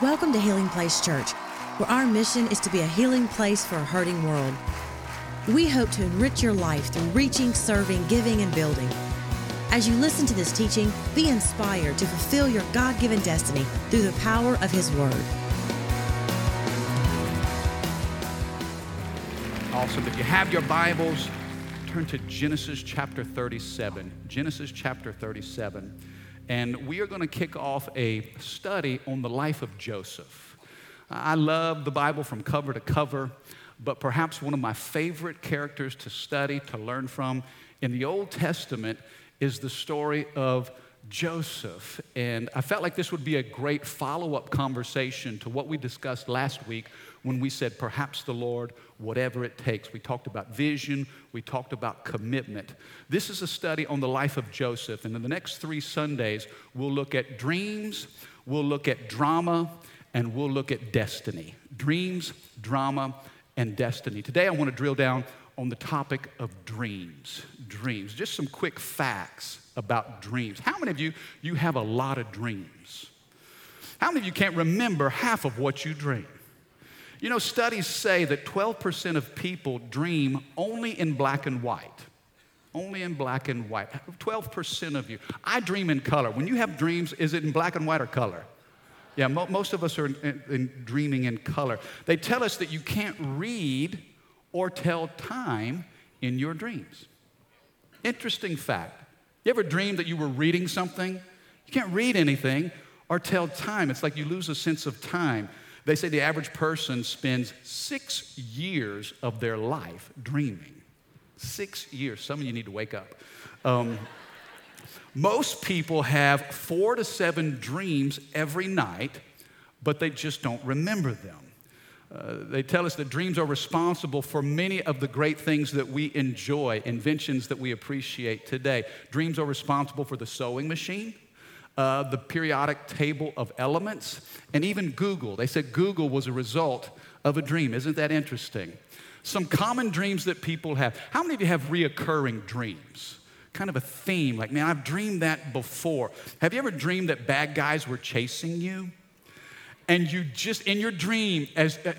Welcome to Healing Place Church, where our mission is to be a healing place for a hurting world. We hope to enrich your life through reaching, serving, giving, and building. As you listen to this teaching, be inspired to fulfill your God-given destiny through the power of His Word. Awesome. If you have your Bibles, turn to Genesis chapter 37. Genesis chapter 37. And we are going to kick off a study on the life of Joseph. I love the Bible from cover to cover, but perhaps one of my favorite characters to study, to learn from in the Old Testament is the story of Joseph. And I felt like this would be a great follow-up conversation to what we discussed last week when we said, perhaps the Lord, whatever it takes. We talked about vision. We talked about commitment. This is a study on the life of Joseph. And in the next 3 Sundays, we'll look at dreams, we'll look at drama, and we'll look at destiny. Dreams, drama, and destiny. Today, I want to drill down on the topic of dreams. Dreams. Just some quick facts about dreams. How many of you have a lot of dreams? How many of you can't remember half of what you dream? You know, studies say that 12% of people dream only in black and white. Only in black and white. 12% of you. I dream in color. When you have dreams, is it in black and white or color? Yeah, most of us are dreaming in color. They tell us that you can't read or tell time in your dreams. Interesting fact. You ever dream that you were reading something? You can't read anything or tell time. It's like you lose a sense of time. They say the average person spends 6 years of their life dreaming. 6 years. Some of you need to wake up. Most people have 4 to 7 dreams every night, but they just don't remember them. They tell us that dreams are responsible for many of the great things that we enjoy, inventions that we appreciate today. Dreams are responsible for the sewing machine, the periodic table of elements, and even Google. They said Google was a result of a dream. Isn't that interesting? Some common dreams that people have. How many of you have reoccurring dreams? Kind of a theme, like, man, I've dreamed that before. Have you ever dreamed that bad guys were chasing you? And you just, in your dream,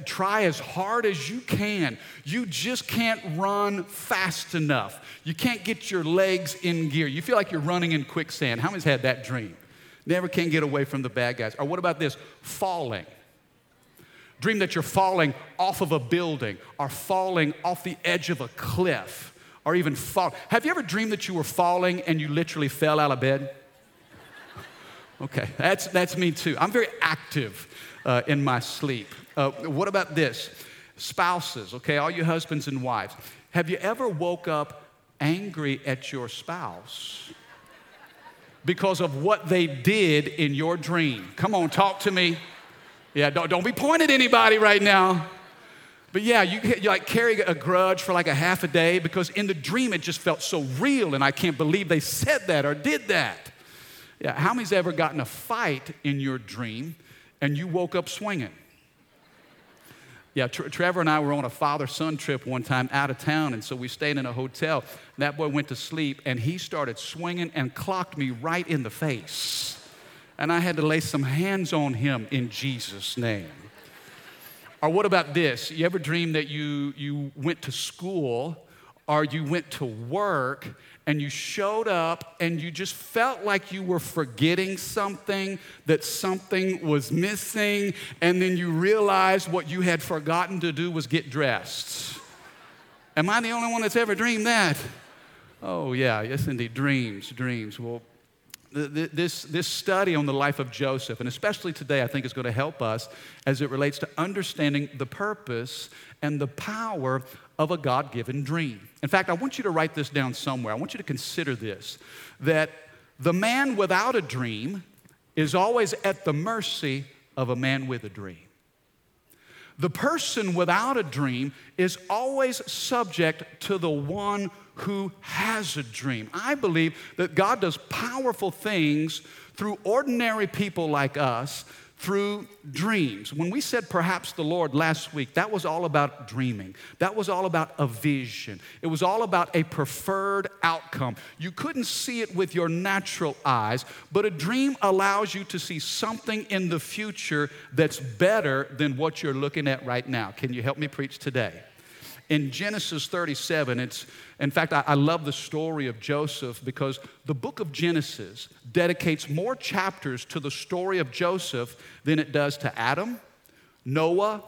try as hard as you can. You just can't run fast enough. You can't get your legs in gear. You feel like you're running in quicksand. How many's had that dream? Never can get away from the bad guys. Or what about this? Falling. Dream that you're falling off of a building or falling off the edge of a cliff or even fall. Have you ever dreamed that you were falling and you literally fell out of bed? Okay, that's me too. I'm very active in my sleep. What about this? Spouses, okay, all you husbands and wives. Have you ever woke up angry at your spouse because of what they did in your dream? Come on, talk to me. Yeah, don't be pointed at anybody right now. But yeah, you like carry a grudge for like a half a day because in the dream it just felt so real and I can't believe they said that or did that. Yeah, how many's ever gotten a fight in your dream and you woke up swinging? Yeah, Trevor and I were on a father-son trip one time out of town, and so we stayed in a hotel. That boy went to sleep, and he started swinging and clocked me right in the face. And I had to lay some hands on him in Jesus' name. Or what about this? You ever dream that you went to school or you went to work and you showed up and you just felt like you were forgetting something, that something was missing, and then you realized what you had forgotten to do was get dressed? Am I the only one that's ever dreamed that? Oh yeah, yes indeed, dreams. Well, this study on the life of Joseph, and especially today, I think is going to help us as it relates to understanding the purpose and the power of a God-given dream. In fact, I want you to write this down somewhere. I want you to consider this, that the man without a dream is always at the mercy of a man with a dream. The person without a dream is always subject to the one who has a dream. I believe that God does powerful things through ordinary people like us through dreams. When we said perhaps the Lord last week, that was all about dreaming. That was all about a vision. It was all about a preferred outcome. You couldn't see it with your natural eyes, but a dream allows you to see something in the future that's better than what you're looking at right now. Can you help me preach today? In Genesis 37, I love the story of Joseph because the book of Genesis dedicates more chapters to the story of Joseph than it does to Adam, Noah,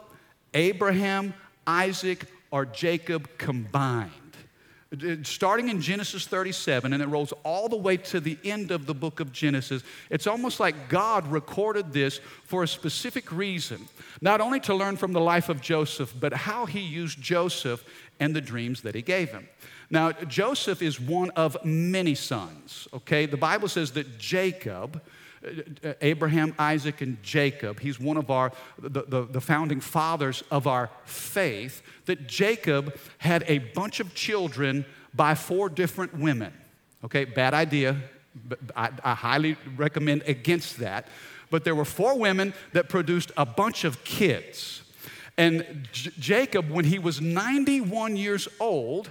Abraham, Isaac, or Jacob combined. Starting in Genesis 37, and it rolls all the way to the end of the book of Genesis, it's almost like God recorded this for a specific reason, not only to learn from the life of Joseph, but how he used Joseph and the dreams that he gave him. Now, Joseph is one of many sons, okay? The Bible says that Jacob, Abraham, Isaac, and Jacob, he's one of the founding fathers of our faith, that Jacob had a bunch of children by 4 different women. Okay, bad idea, but I highly recommend against that. But there were 4 women that produced a bunch of kids. And Jacob, when he was 91 years old,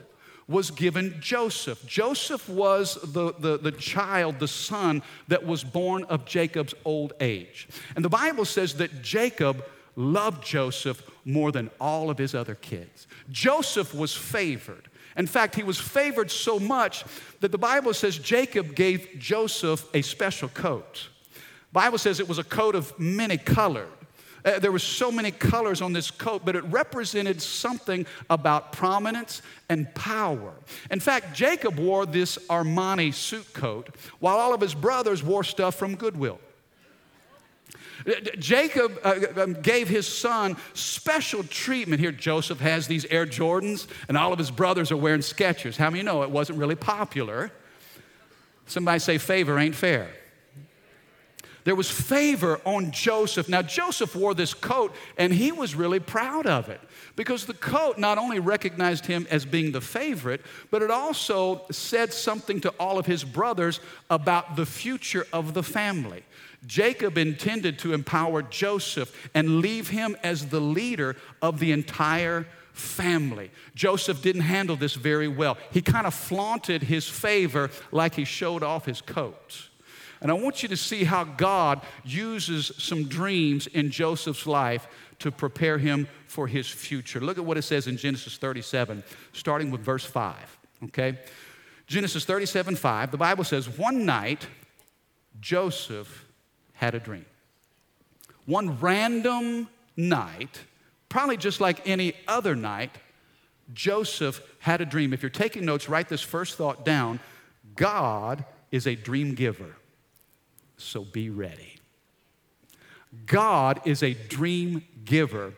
was given Joseph. Joseph was the child, the son that was born of Jacob's old age. And the Bible says that Jacob loved Joseph more than all of his other kids. Joseph was favored. In fact, he was favored so much that the Bible says Jacob gave Joseph a special coat. The Bible says it was a coat of many colors. There were so many colors on this coat, but it represented something about prominence and power. In fact, Jacob wore this Armani suit coat, while all of his brothers wore stuff from Goodwill. Jacob gave his son special treatment. Here, Joseph has these Air Jordans, and all of his brothers are wearing Skechers. How many know it wasn't really popular? Somebody say favor ain't fair. There was favor on Joseph. Now, Joseph wore this coat, and he was really proud of it because the coat not only recognized him as being the favorite, but it also said something to all of his brothers about the future of the family. Jacob intended to empower Joseph and leave him as the leader of the entire family. Joseph didn't handle this very well. He kind of flaunted his favor like he showed off his coat. And I want you to see how God uses some dreams in Joseph's life to prepare him for his future. Look at what it says in Genesis 37, starting with verse 5, okay? Genesis 37, 5, the Bible says, one night, Joseph had a dream. One random night, probably just like any other night, Joseph had a dream. If you're taking notes, write this first thought down. God is a dream giver. So be ready. God is a dream giver,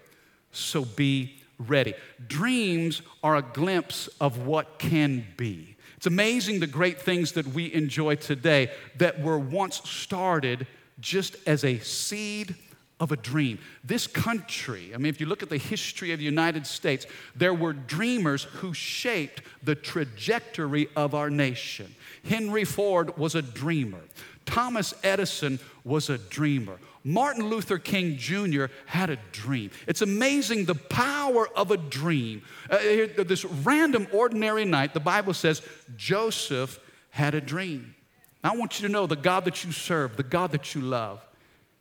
so be ready. Dreams are a glimpse of what can be. It's amazing the great things that we enjoy today that were once started just as a seed of a dream. This country, I mean, if you look at the history of the United States, there were dreamers who shaped the trajectory of our nation. Henry Ford was a dreamer. Thomas Edison was a dreamer. Martin Luther King Jr. had a dream. It's amazing the power of a dream. This random, ordinary night, the Bible says Joseph had a dream. I want you to know the God that you serve, the God that you love,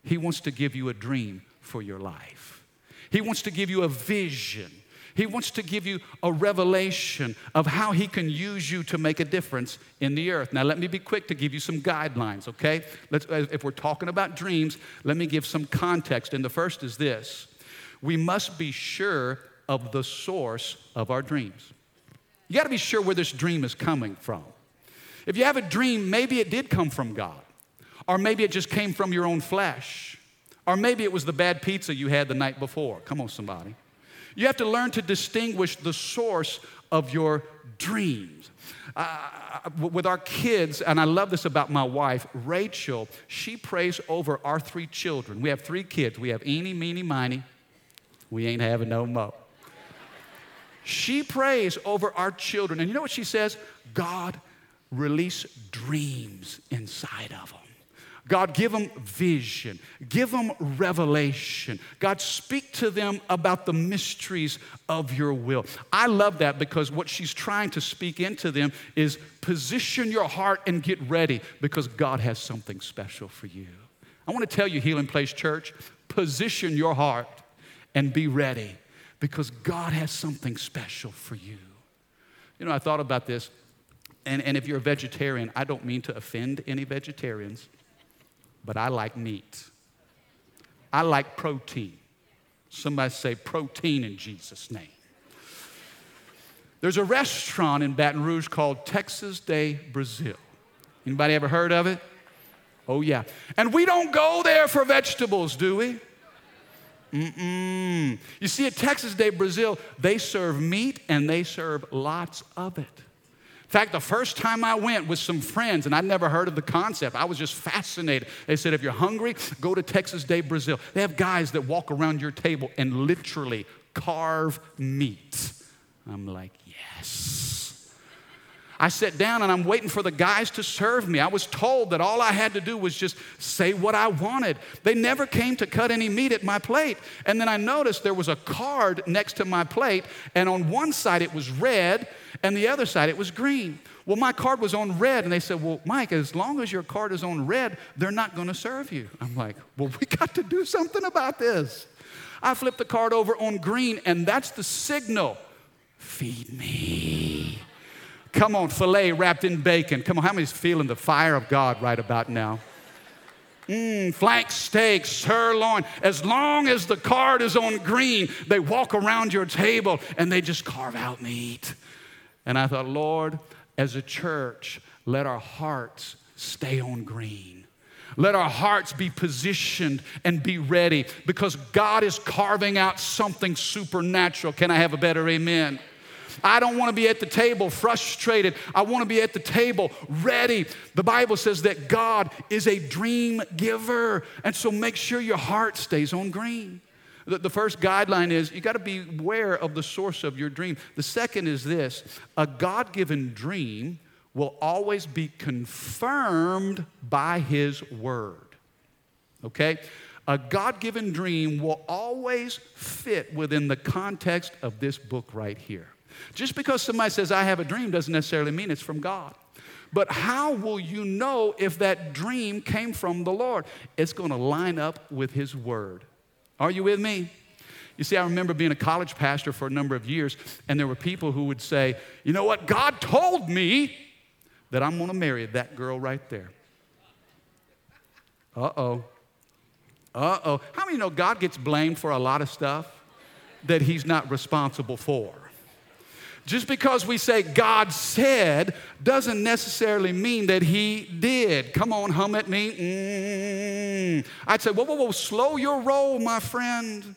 he wants to give you a dream for your life. He wants to give you a vision. He wants to give you a revelation of how he can use you to make a difference in the earth. Now, let me be quick to give you some guidelines, okay? If we're talking about dreams, let me give some context. And the first is this. We must be sure of the source of our dreams. You got to be sure where this dream is coming from. If you have a dream, maybe it did come from God. Or maybe it just came from your own flesh. Or maybe it was the bad pizza you had the night before. Come on, somebody. You have to learn to distinguish the source of your dreams. With our kids, and I love this about my wife, Rachel, she prays over our 3 children. We have 3 kids. We have Eenie, Meenie, Miney. We ain't having no mo. She prays over our children. And you know what she says? God, release dreams inside of them. God, give them vision. Give them revelation. God, speak to them about the mysteries of your will. I love that because what she's trying to speak into them is position your heart and get ready because God has something special for you. I want to tell you, Healing Place Church, position your heart and be ready because God has something special for you. You know, I thought about this, and if you're a vegetarian, I don't mean to offend any vegetarians, but I like meat. I like protein. Somebody say protein in Jesus' name. There's a restaurant in Baton Rouge called Texas de Brazil. Anybody ever heard of it? Oh, yeah. And we don't go there for vegetables, do we? Mm-mm. You see, at Texas de Brazil, they serve meat and they serve lots of it. In fact, the first time I went with some friends, and I'd never heard of the concept, I was just fascinated. They said, if you're hungry, go to Texas de Brazil. They have guys that walk around your table and literally carve meat. I'm like, yes. I sat down and I'm waiting for the guys to serve me. I was told that all I had to do was just say what I wanted. They never came to cut any meat at my plate. And then I noticed there was a card next to my plate, and on one side it was red, and the other side, it was green. Well, my card was on red, and they said, well, Mike, as long as your card is on red, they're not going to serve you. I'm like, well, we got to do something about this. I flipped the card over on green, and that's the signal. Feed me. Come on, filet wrapped in bacon. Come on, how many's feeling the fire of God right about now? Flank steak, sirloin. As long as the card is on green, they walk around your table, and they just carve out meat. And I thought, Lord, as a church, let our hearts stay on green. Let our hearts be positioned and be ready because God is carving out something supernatural. Can I have a better amen? I don't want to be at the table frustrated. I want to be at the table ready. The Bible says that God is a dream giver. And so make sure your heart stays on green. The first guideline is you got to be aware of the source of your dream. The second is this: a God-given dream will always be confirmed by His Word. Okay? A God-given dream will always fit within the context of this book right here. Just because somebody says, I have a dream, doesn't necessarily mean it's from God. But how will you know if that dream came from the Lord? It's going to line up with His Word. Are you with me? You see, I remember being a college pastor for a number of years, and there were people who would say, you know what, God told me that I'm going to marry that girl right there. Uh-oh. Uh-oh. How many know God gets blamed for a lot of stuff that He's not responsible for? Just because we say God said doesn't necessarily mean that He did. Come on, hum at me. I'd say, whoa, slow your roll, my friend.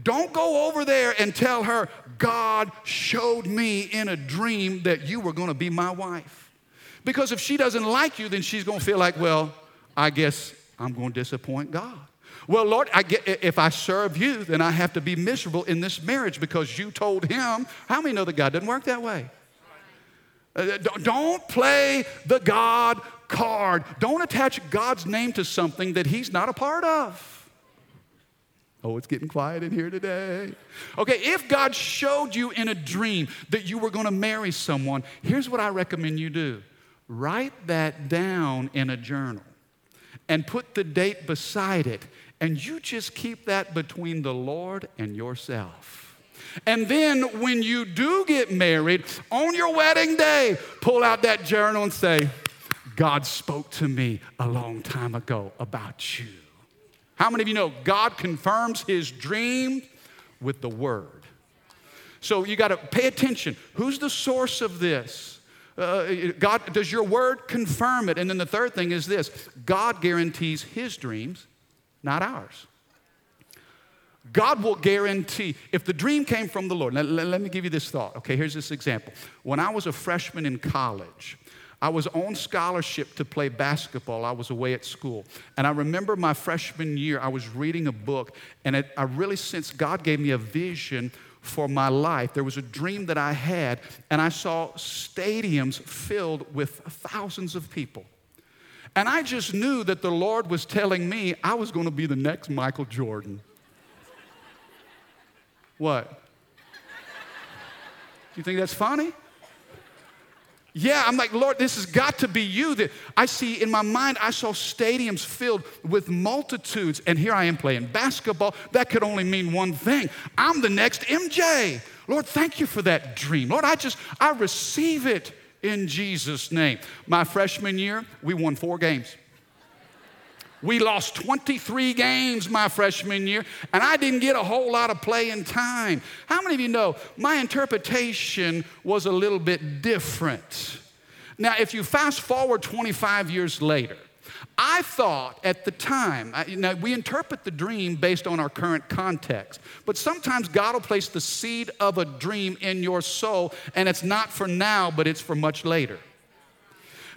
Don't go over there and tell her, God showed me in a dream that you were going to be my wife. Because if she doesn't like you, then she's going to feel like, well, I guess I'm going to disappoint God. Well, Lord, if I serve you, then I have to be miserable in this marriage because you told him. How many know that God doesn't work that way? Don't play the God card. Don't attach God's name to something that He's not a part of. Oh, it's getting quiet in here today. Okay, if God showed you in a dream that you were going to marry someone, here's what I recommend you do. Write that down in a journal and put the date beside it. And you just keep that between the Lord and yourself. And then when you do get married, on your wedding day, pull out that journal and say, God spoke to me a long time ago about you. How many of you know God confirms His dream with the Word? So you got to pay attention. Who's the source of this? God, does your Word confirm it? And then the third thing is this: God guarantees His dreams, not ours. God will guarantee, if the dream came from the Lord, let me give you this thought. Okay, here's this example. When I was a freshman in college, I was on scholarship to play basketball. I was away at school. And I remember my freshman year, I was reading a book, and I really sensed God gave me a vision for my life. There was a dream that I had, and I saw stadiums filled with thousands of people. And I just knew that the Lord was telling me I was going to be the next Michael Jordan. What? You think that's funny? Yeah, I'm like, Lord, this has got to be you. That I see in my mind, I saw stadiums filled with multitudes, and here I am playing basketball. That could only mean one thing. I'm the next MJ. Lord, thank you for that dream. Lord, I receive it in Jesus' name. My freshman year, we won 4 games. We lost 23 games my freshman year, and I didn't get a whole lot of play in time. How many of you know my interpretation was a little bit different? Now, if you fast forward 25 years later, I thought at the time, now we interpret the dream based on our current context, but sometimes God will place the seed of a dream in your soul, and it's not for now, but it's for much later.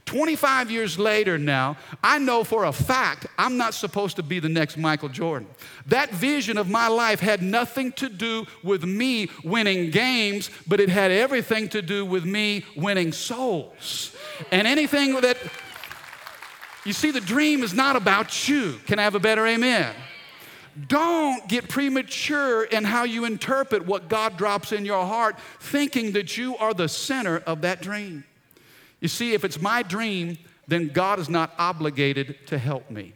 25 years later now, I know for a fact I'm not supposed to be the next Michael Jordan. That vision of my life had nothing to do with me winning games, but it had everything to do with me winning souls. And anything that, you see, the dream is not about you. Can I have a better amen? Don't get premature in how you interpret what God drops in your heart, thinking that you are the center of that dream. You see, if it's my dream, then God is not obligated to help me.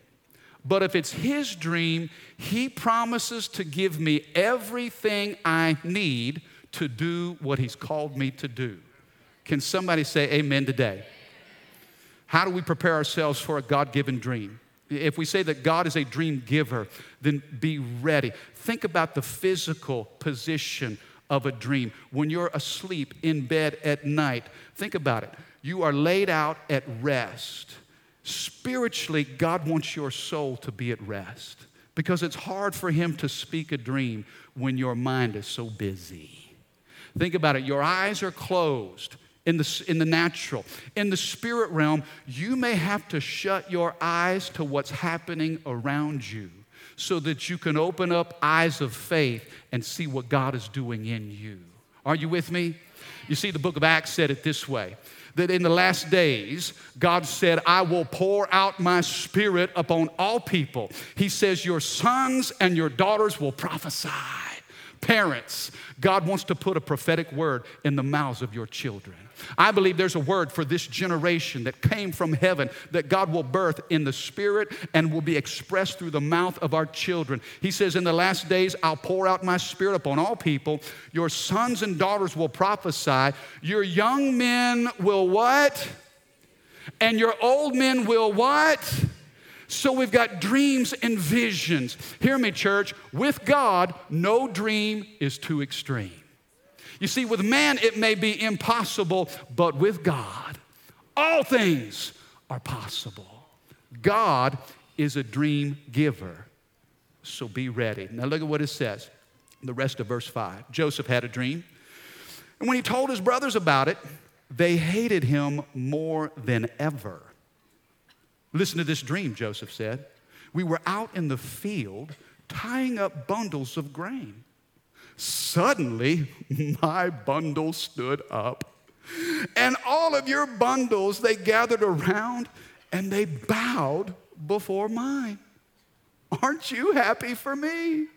But if it's His dream, He promises to give me everything I need to do what He's called me to do. Can somebody say amen today? How do we prepare ourselves for a God-given dream? If we say that God is a dream giver, then be ready. Think about the physical position of a dream. When you're asleep in bed at night, think about it. You are laid out at rest. Spiritually, God wants your soul to be at rest because it's hard for Him to speak a dream when your mind is so busy. Think about it. Your eyes are closed in the natural. In the spirit realm, you may have to shut your eyes to what's happening around you so that you can open up eyes of faith and see what God is doing in you. Are you with me? You see, the book of Acts said it this way, that in the last days, God said, I will pour out my spirit upon all people. He says, your sons and your daughters will prophesy. Parents, God wants to put a prophetic word in the mouths of your children. I believe there's a word for this generation that came from heaven that God will birth in the spirit and will be expressed through the mouth of our children. He says, in the last days, I'll pour out my spirit upon all people. Your sons and daughters will prophesy. Your young men will what? And your old men will what? So we've got dreams and visions. Hear me, church. With God, no dream is too extreme. You see, with man, it may be impossible, but with God, all things are possible. God is a dream giver, so be ready. Now look at what it says, the rest of verse 5. Joseph had a dream, and when he told his brothers about it, they hated him more than ever. Listen to this dream, Joseph said. We were out in the field tying up bundles of grain. Suddenly, my bundle stood up, and all of your bundles, they gathered around, and they bowed before mine. Aren't you happy for me?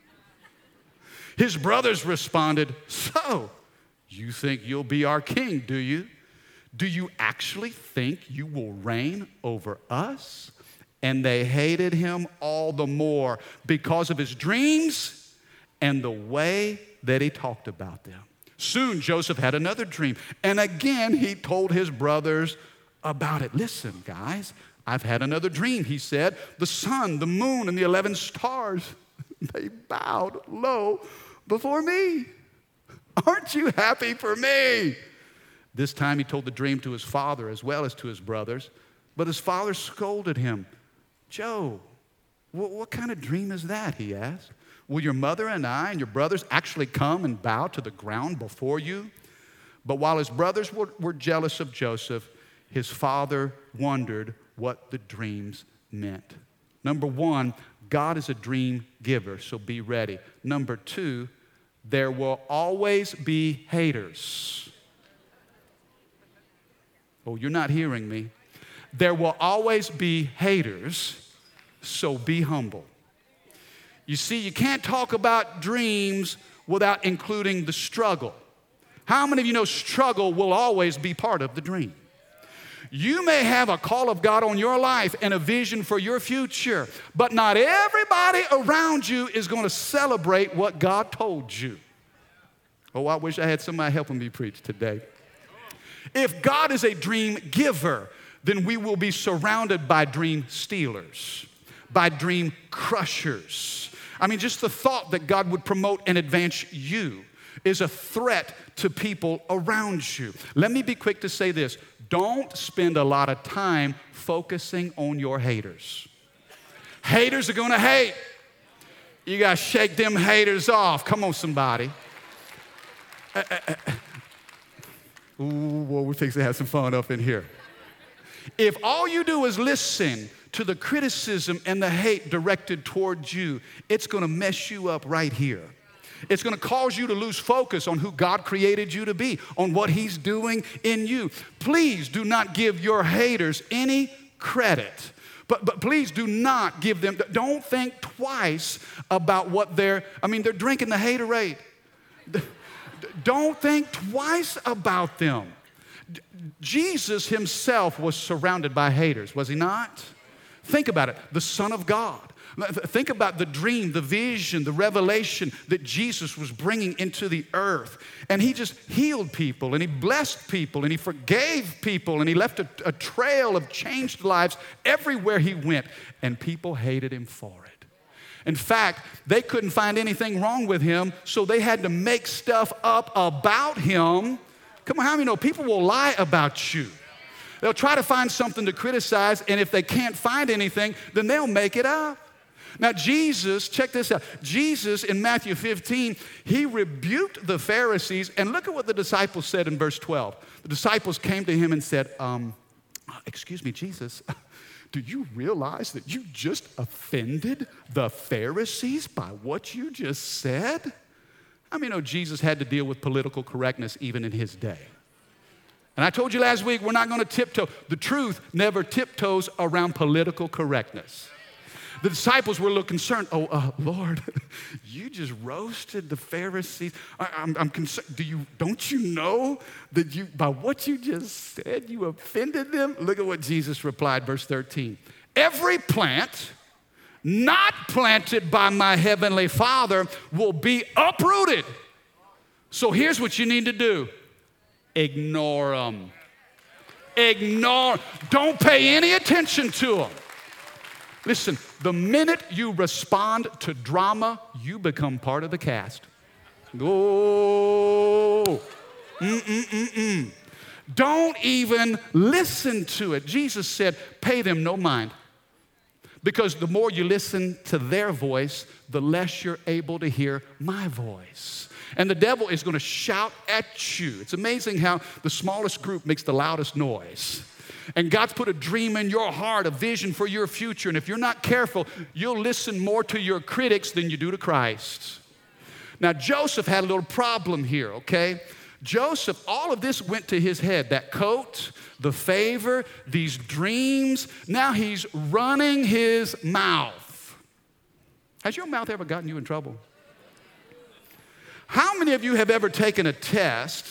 His brothers responded, so, you think you'll be our king, do you? Do you actually think you will reign over us? And they hated him all the more because of his dreams and the way that he talked about them. Soon Joseph had another dream, and again he told his brothers about it. Listen, guys, I've had another dream, he said. The sun, the moon, and the 11 stars, they bowed low before me. Aren't you happy for me? This time he told the dream to his father as well as to his brothers, but his father scolded him. Joe, what kind of dream is that, he asked. Will your mother and I and your brothers actually come and bow to the ground before you? But while his brothers were jealous of Joseph, his father wondered what the dreams meant. Number one, God is a dream giver, so be ready. Number two, there will always be haters. Oh, you're not hearing me. There will always be haters, so be humble. You see, you can't talk about dreams without including the struggle. How many of you know struggle will always be part of the dream? You may have a call of God on your life and a vision for your future, but not everybody around you is going to celebrate what God told you. Oh, I wish I had somebody helping me preach today. If God is a dream giver, then we will be surrounded by dream stealers, by dream crushers. I mean, just the thought that God would promote and advance you is a threat to people around you. Let me be quick to say this. Don't spend a lot of time focusing on your haters. Haters are gonna hate. You gotta shake them haters off. Come on, somebody. Ooh, well, we think they have some fun up in here. If all you do is listen to the criticism and the hate directed towards you, it's gonna mess you up right here. It's going to cause you to lose focus on who God created you to be, on what He's doing in you. Please do not give your haters any credit. But please do not give them, don't think twice about what they're drinking the haterade. Don't think twice about them. Jesus Himself was surrounded by haters, was He not? Think about it, the Son of God. Think about the dream, the vision, the revelation that Jesus was bringing into the earth. And He just healed people, and He blessed people, and He forgave people, and He left a trail of changed lives everywhere He went. And people hated Him for it. In fact, they couldn't find anything wrong with Him, so they had to make stuff up about Him. Come on, how many know people will lie about you? They'll try to find something to criticize, and if they can't find anything, then they'll make it up. Now, Jesus, check this out. Jesus, in Matthew 15, He rebuked the Pharisees. And look at what the disciples said in verse 12. The disciples came to Him and said, excuse me, Jesus, do you realize that you just offended the Pharisees by what you just said? I mean, Jesus had to deal with political correctness even in His day. And I told you last week, we're not going to tiptoe. The truth never tiptoes around political correctness. The disciples were a little concerned. Lord, you just roasted the Pharisees. I'm concerned. Don't you know that by what you just said, you offended them? Look at what Jesus replied, verse 13. Every plant not planted by my heavenly Father will be uprooted. So here's what you need to do. Ignore them. Don't pay any attention to them. Listen, the minute you respond to drama, you become part of the cast. Oh, Don't even listen to it. Jesus said, pay them no mind. Because the more you listen to their voice, the less you're able to hear my voice. And the devil is going to shout at you. It's amazing how the smallest group makes the loudest noise. And God's put a dream in your heart, a vision for your future. And if you're not careful, you'll listen more to your critics than you do to Christ. Now, Joseph had a little problem here, okay? Joseph, all of this went to his head, that coat, the favor, these dreams. Now he's running his mouth. Has your mouth ever gotten you in trouble? How many of you have ever taken a test,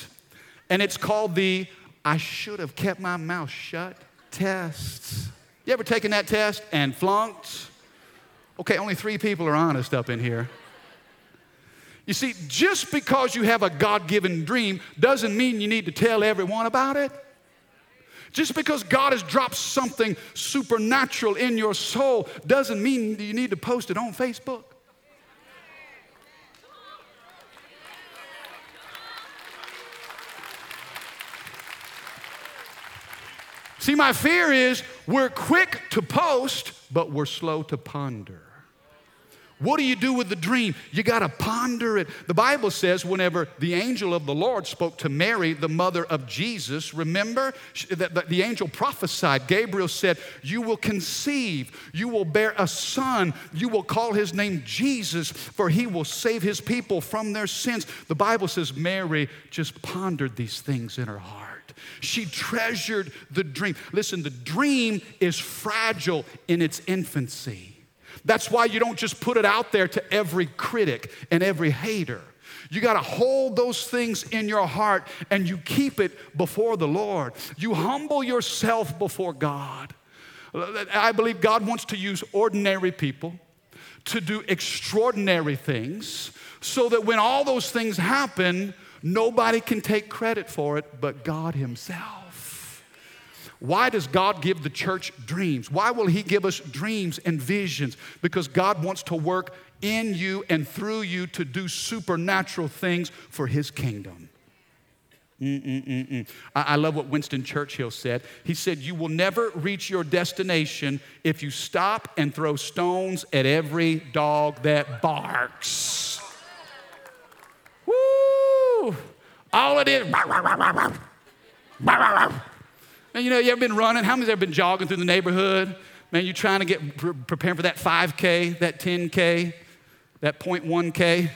and it's called the I should have kept my mouth shut tests? You ever taken that test and flunked? Okay, only 3 people are honest up in here. You see, just because you have a God-given dream doesn't mean you need to tell everyone about it. Just because God has dropped something supernatural in your soul doesn't mean you need to post it on Facebook. See, my fear is we're quick to post, but we're slow to ponder. What do you do with the dream? You got to ponder it. The Bible says whenever the angel of the Lord spoke to Mary, the mother of Jesus, remember that the angel prophesied. Gabriel said, you will conceive, you will bear a son, you will call his name Jesus, for he will save his people from their sins. The Bible says Mary just pondered these things in her heart. that. She treasured the dream. Listen, the dream is fragile in its infancy. That's why you don't just put it out there to every critic and every hater. You got to hold those things in your heart and you keep it before the Lord. You humble yourself before God. I believe God wants to use ordinary people to do extraordinary things so that when all those things happen, nobody can take credit for it but God Himself. Why does God give the church dreams? Why will He give us dreams and visions? Because God wants to work in you and through you to do supernatural things for His kingdom. I love what Winston Churchill said. He said, you will never reach your destination if you stop and throw stones at every dog that barks. Woo! All it is. Man, you know, you ever been running? How many's ever been jogging through the neighborhood? Man, you trying to get preparing for that 5K, that 10K, that 0.1K.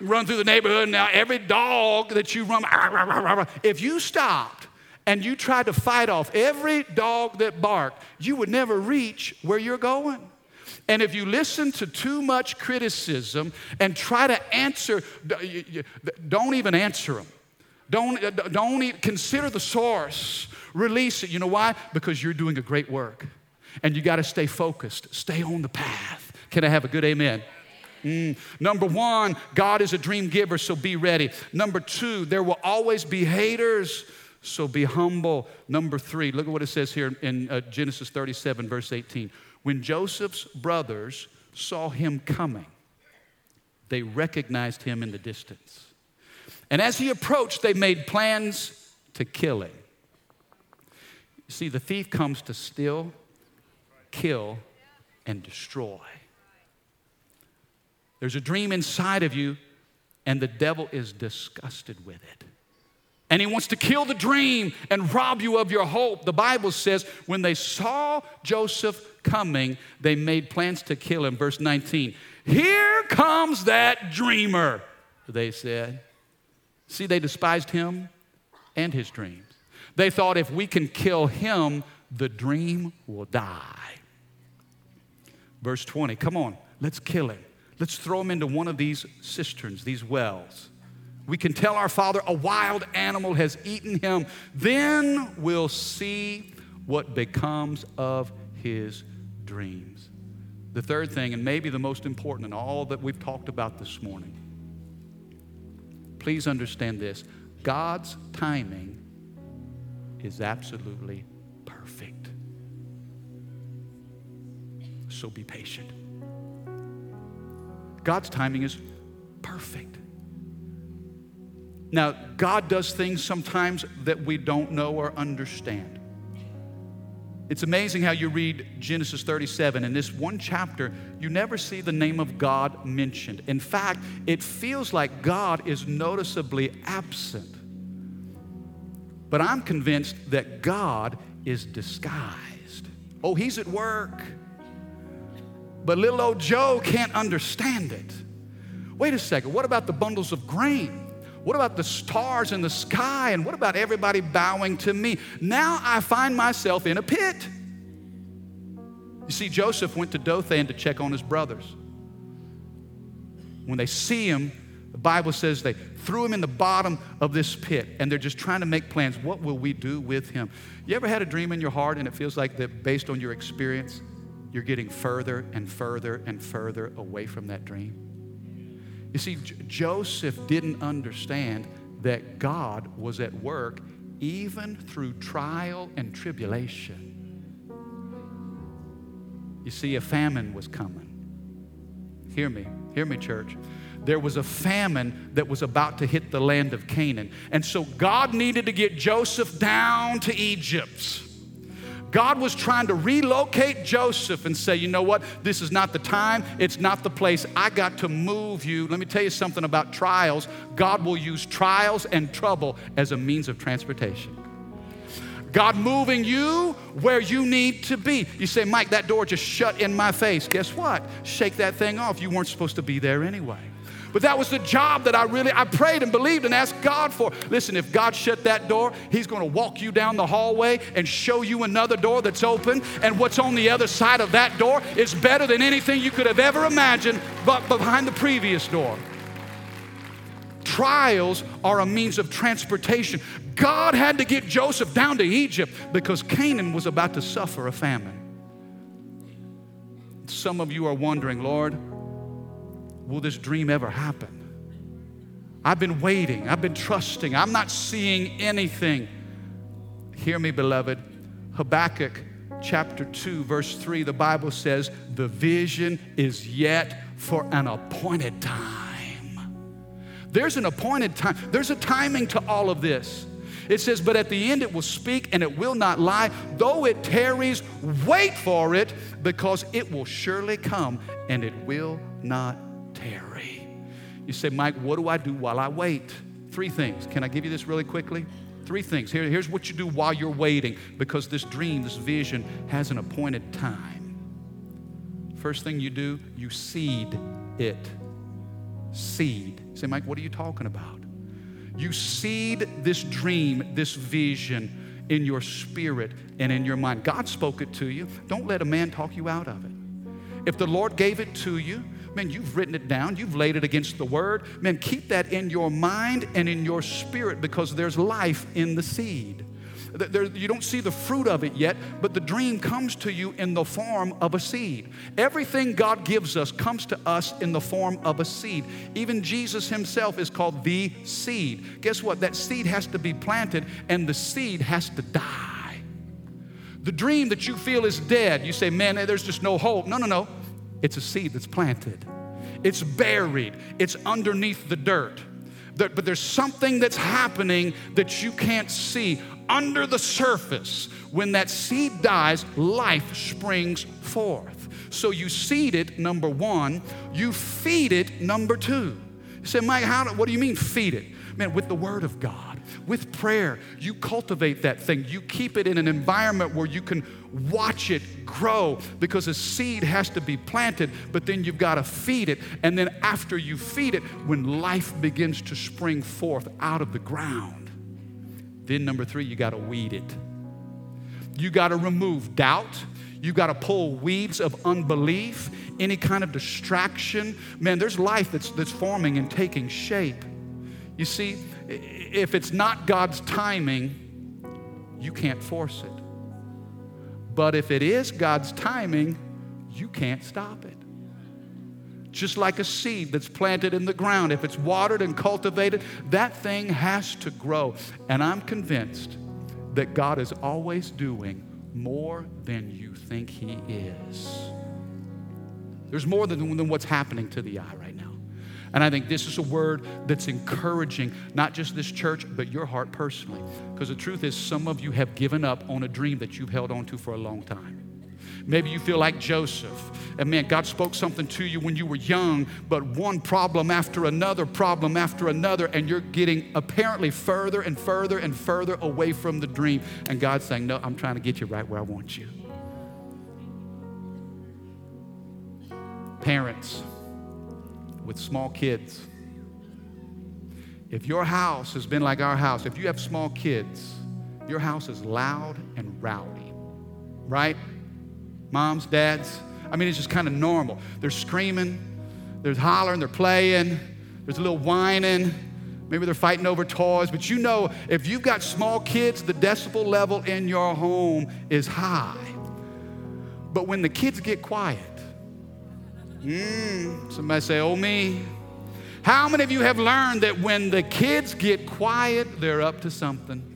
Run through the neighborhood now. Every dog that you run, if you stopped and you tried to fight off every dog that barked, you would never reach where you're going. And if you listen to too much criticism and try to answer, don't even answer them. Don't even consider the source. Release it. You know why? Because you're doing a great work, and you got to stay focused. Stay on the path. Can I have a good amen? Number one, God is a dream giver, so be ready. Number two, there will always be haters, so be humble. Number three, look at what it says here in Genesis 37, verse 18. When Joseph's brothers saw him coming, they recognized him in the distance. And as he approached, they made plans to kill him. You see, the thief comes to steal, kill, and destroy. There's a dream inside of you, and the devil is disgusted with it. And he wants to kill the dream and rob you of your hope. The Bible says when they saw Joseph coming, they made plans to kill him. Verse 19, here comes that dreamer, they said. See, they despised him and his dreams. They thought if we can kill him, the dream will die. Verse 20, come on, let's kill him. Let's throw him into one of these cisterns, these wells. We can tell our father a wild animal has eaten him. Then we'll see what becomes of his dreams. The third thing, and maybe the most important in all that we've talked about this morning, please understand this. God's timing is absolutely perfect. So be patient. God's timing is perfect. Now, God does things sometimes that we don't know or understand. It's amazing how you read Genesis 37. In this one chapter, you never see the name of God mentioned. In fact, it feels like God is noticeably absent. But I'm convinced that God is disguised. Oh, He's at work. But little old Joe can't understand it. Wait a second, what about the bundles of grain? What about the stars in the sky? And what about everybody bowing to me? Now I find myself in a pit. You see, Joseph went to Dothan to check on his brothers. When they see him, the Bible says they threw him in the bottom of this pit, and they're just trying to make plans. What will we do with him? You ever had a dream in your heart and it feels like that based on your experience, you're getting further and further and further away from that dream? You see, Joseph didn't understand that God was at work even through trial and tribulation. You see, a famine was coming. Hear me, church. There was a famine that was about to hit the land of Canaan. And so God needed to get Joseph down to Egypt. God was trying to relocate Joseph and say, you know what? This is not the time. It's not the place. I got to move you. Let me tell you something about trials. God will use trials and trouble as a means of transportation. God moving you where you need to be. You say, Mike, that door just shut in my face. Guess what? Shake that thing off. You weren't supposed to be there anyway. But that was the job that I prayed and believed and asked God for. Listen, if God shut that door, he's going to walk you down the hallway and show you another door that's open. And what's on the other side of that door is better than anything you could have ever imagined but behind the previous door. Trials are a means of transportation. God had to get Joseph down to Egypt because Canaan was about to suffer a famine. Some of you are wondering, Lord, will this dream ever happen? I've been waiting. I've been trusting. I'm not seeing anything. Hear me, beloved. Habakkuk chapter 2, verse 3, the Bible says, the vision is yet for an appointed time. There's an appointed time. There's a timing to all of this. It says, but at the end it will speak and it will not lie. Though it tarries, wait for it, because it will surely come and it will not tarry. You say, Mike, what do I do while I wait? 3 things. Can I give you this really quickly? 3 things. Here's what you do while you're waiting, because this dream, this vision has an appointed time. First thing you do, you seed it. Seed. You say, Mike, what are you talking about? You seed this dream, this vision in your spirit and in your mind. God spoke it to you. Don't let a man talk you out of it. If the Lord gave it to you, man, you've written it down. You've laid it against the word. Man, keep that in your mind and in your spirit, because there's life in the seed. You don't see the fruit of it yet, but the dream comes to you in the form of a seed. Everything God gives us comes to us in the form of a seed. Even Jesus himself is called the seed. Guess what? That seed has to be planted, and the seed has to die. The dream that you feel is dead, you say, man, there's just no hope. No. It's a seed that's planted. It's buried. It's underneath the dirt. But there's something that's happening that you can't see. Under the surface, when that seed dies, life springs forth. So you seed it, number 1. You feed it, number 2. You say, Mike, what do you mean feed it? Man, with the word of God, with prayer, you cultivate that thing. You keep it in an environment where you can watch it grow, because a seed has to be planted, but then you've got to feed it. And then after you feed it, when life begins to spring forth out of the ground, then number 3, you got to weed it. You got to remove doubt. You got to pull weeds of unbelief, any kind of distraction. Man, there's life that's forming and taking shape. You see, if it's not God's timing, you can't force it. But if it is God's timing, you can't stop it. Just like a seed that's planted in the ground, if it's watered and cultivated, that thing has to grow. And I'm convinced that God is always doing more than you think he is. There's more than what's happening to the eye right now. And I think this is a word that's encouraging, not just this church, but your heart personally. Because the truth is, some of you have given up on a dream that you've held on to for a long time. Maybe you feel like Joseph. And man, God spoke something to you when you were young, but one problem after another, and you're getting apparently further and further and further away from the dream. And God's saying, no, I'm trying to get you right where I want you. Parents with small kids. If your house has been like our house, if you have small kids, your house is loud and rowdy, right? Moms, dads, it's just kind of normal. They're screaming, they're hollering, they're playing, there's a little whining, maybe they're fighting over toys, but you know, if you've got small kids, the decibel level in your home is high. But when the kids get quiet, somebody say, oh me. How many of you have learned that when the kids get quiet, they're up to something?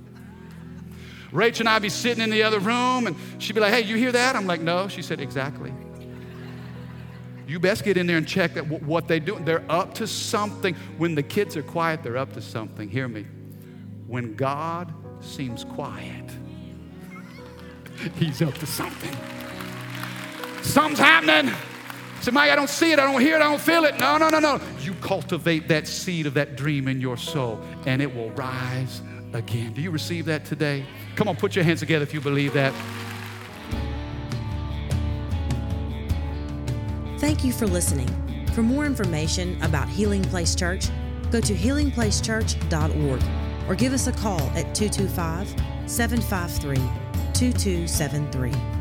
Rach and I be sitting in the other room, and she'd be like, hey, you hear that? I'm like, no. She said, exactly. You best get in there and check that what they're doing. They're up to something. When the kids are quiet, they're up to something. Hear me. When God seems quiet, he's up to something. Something's happening. Say, Mike, I don't see it. I don't hear it. I don't feel it. No. You cultivate that seed of that dream in your soul, and it will rise again. Do you receive that today? Come on, put your hands together if you believe that. Thank you for listening. For more information about Healing Place Church, go to healingplacechurch.org or give us a call at 225-753-2273.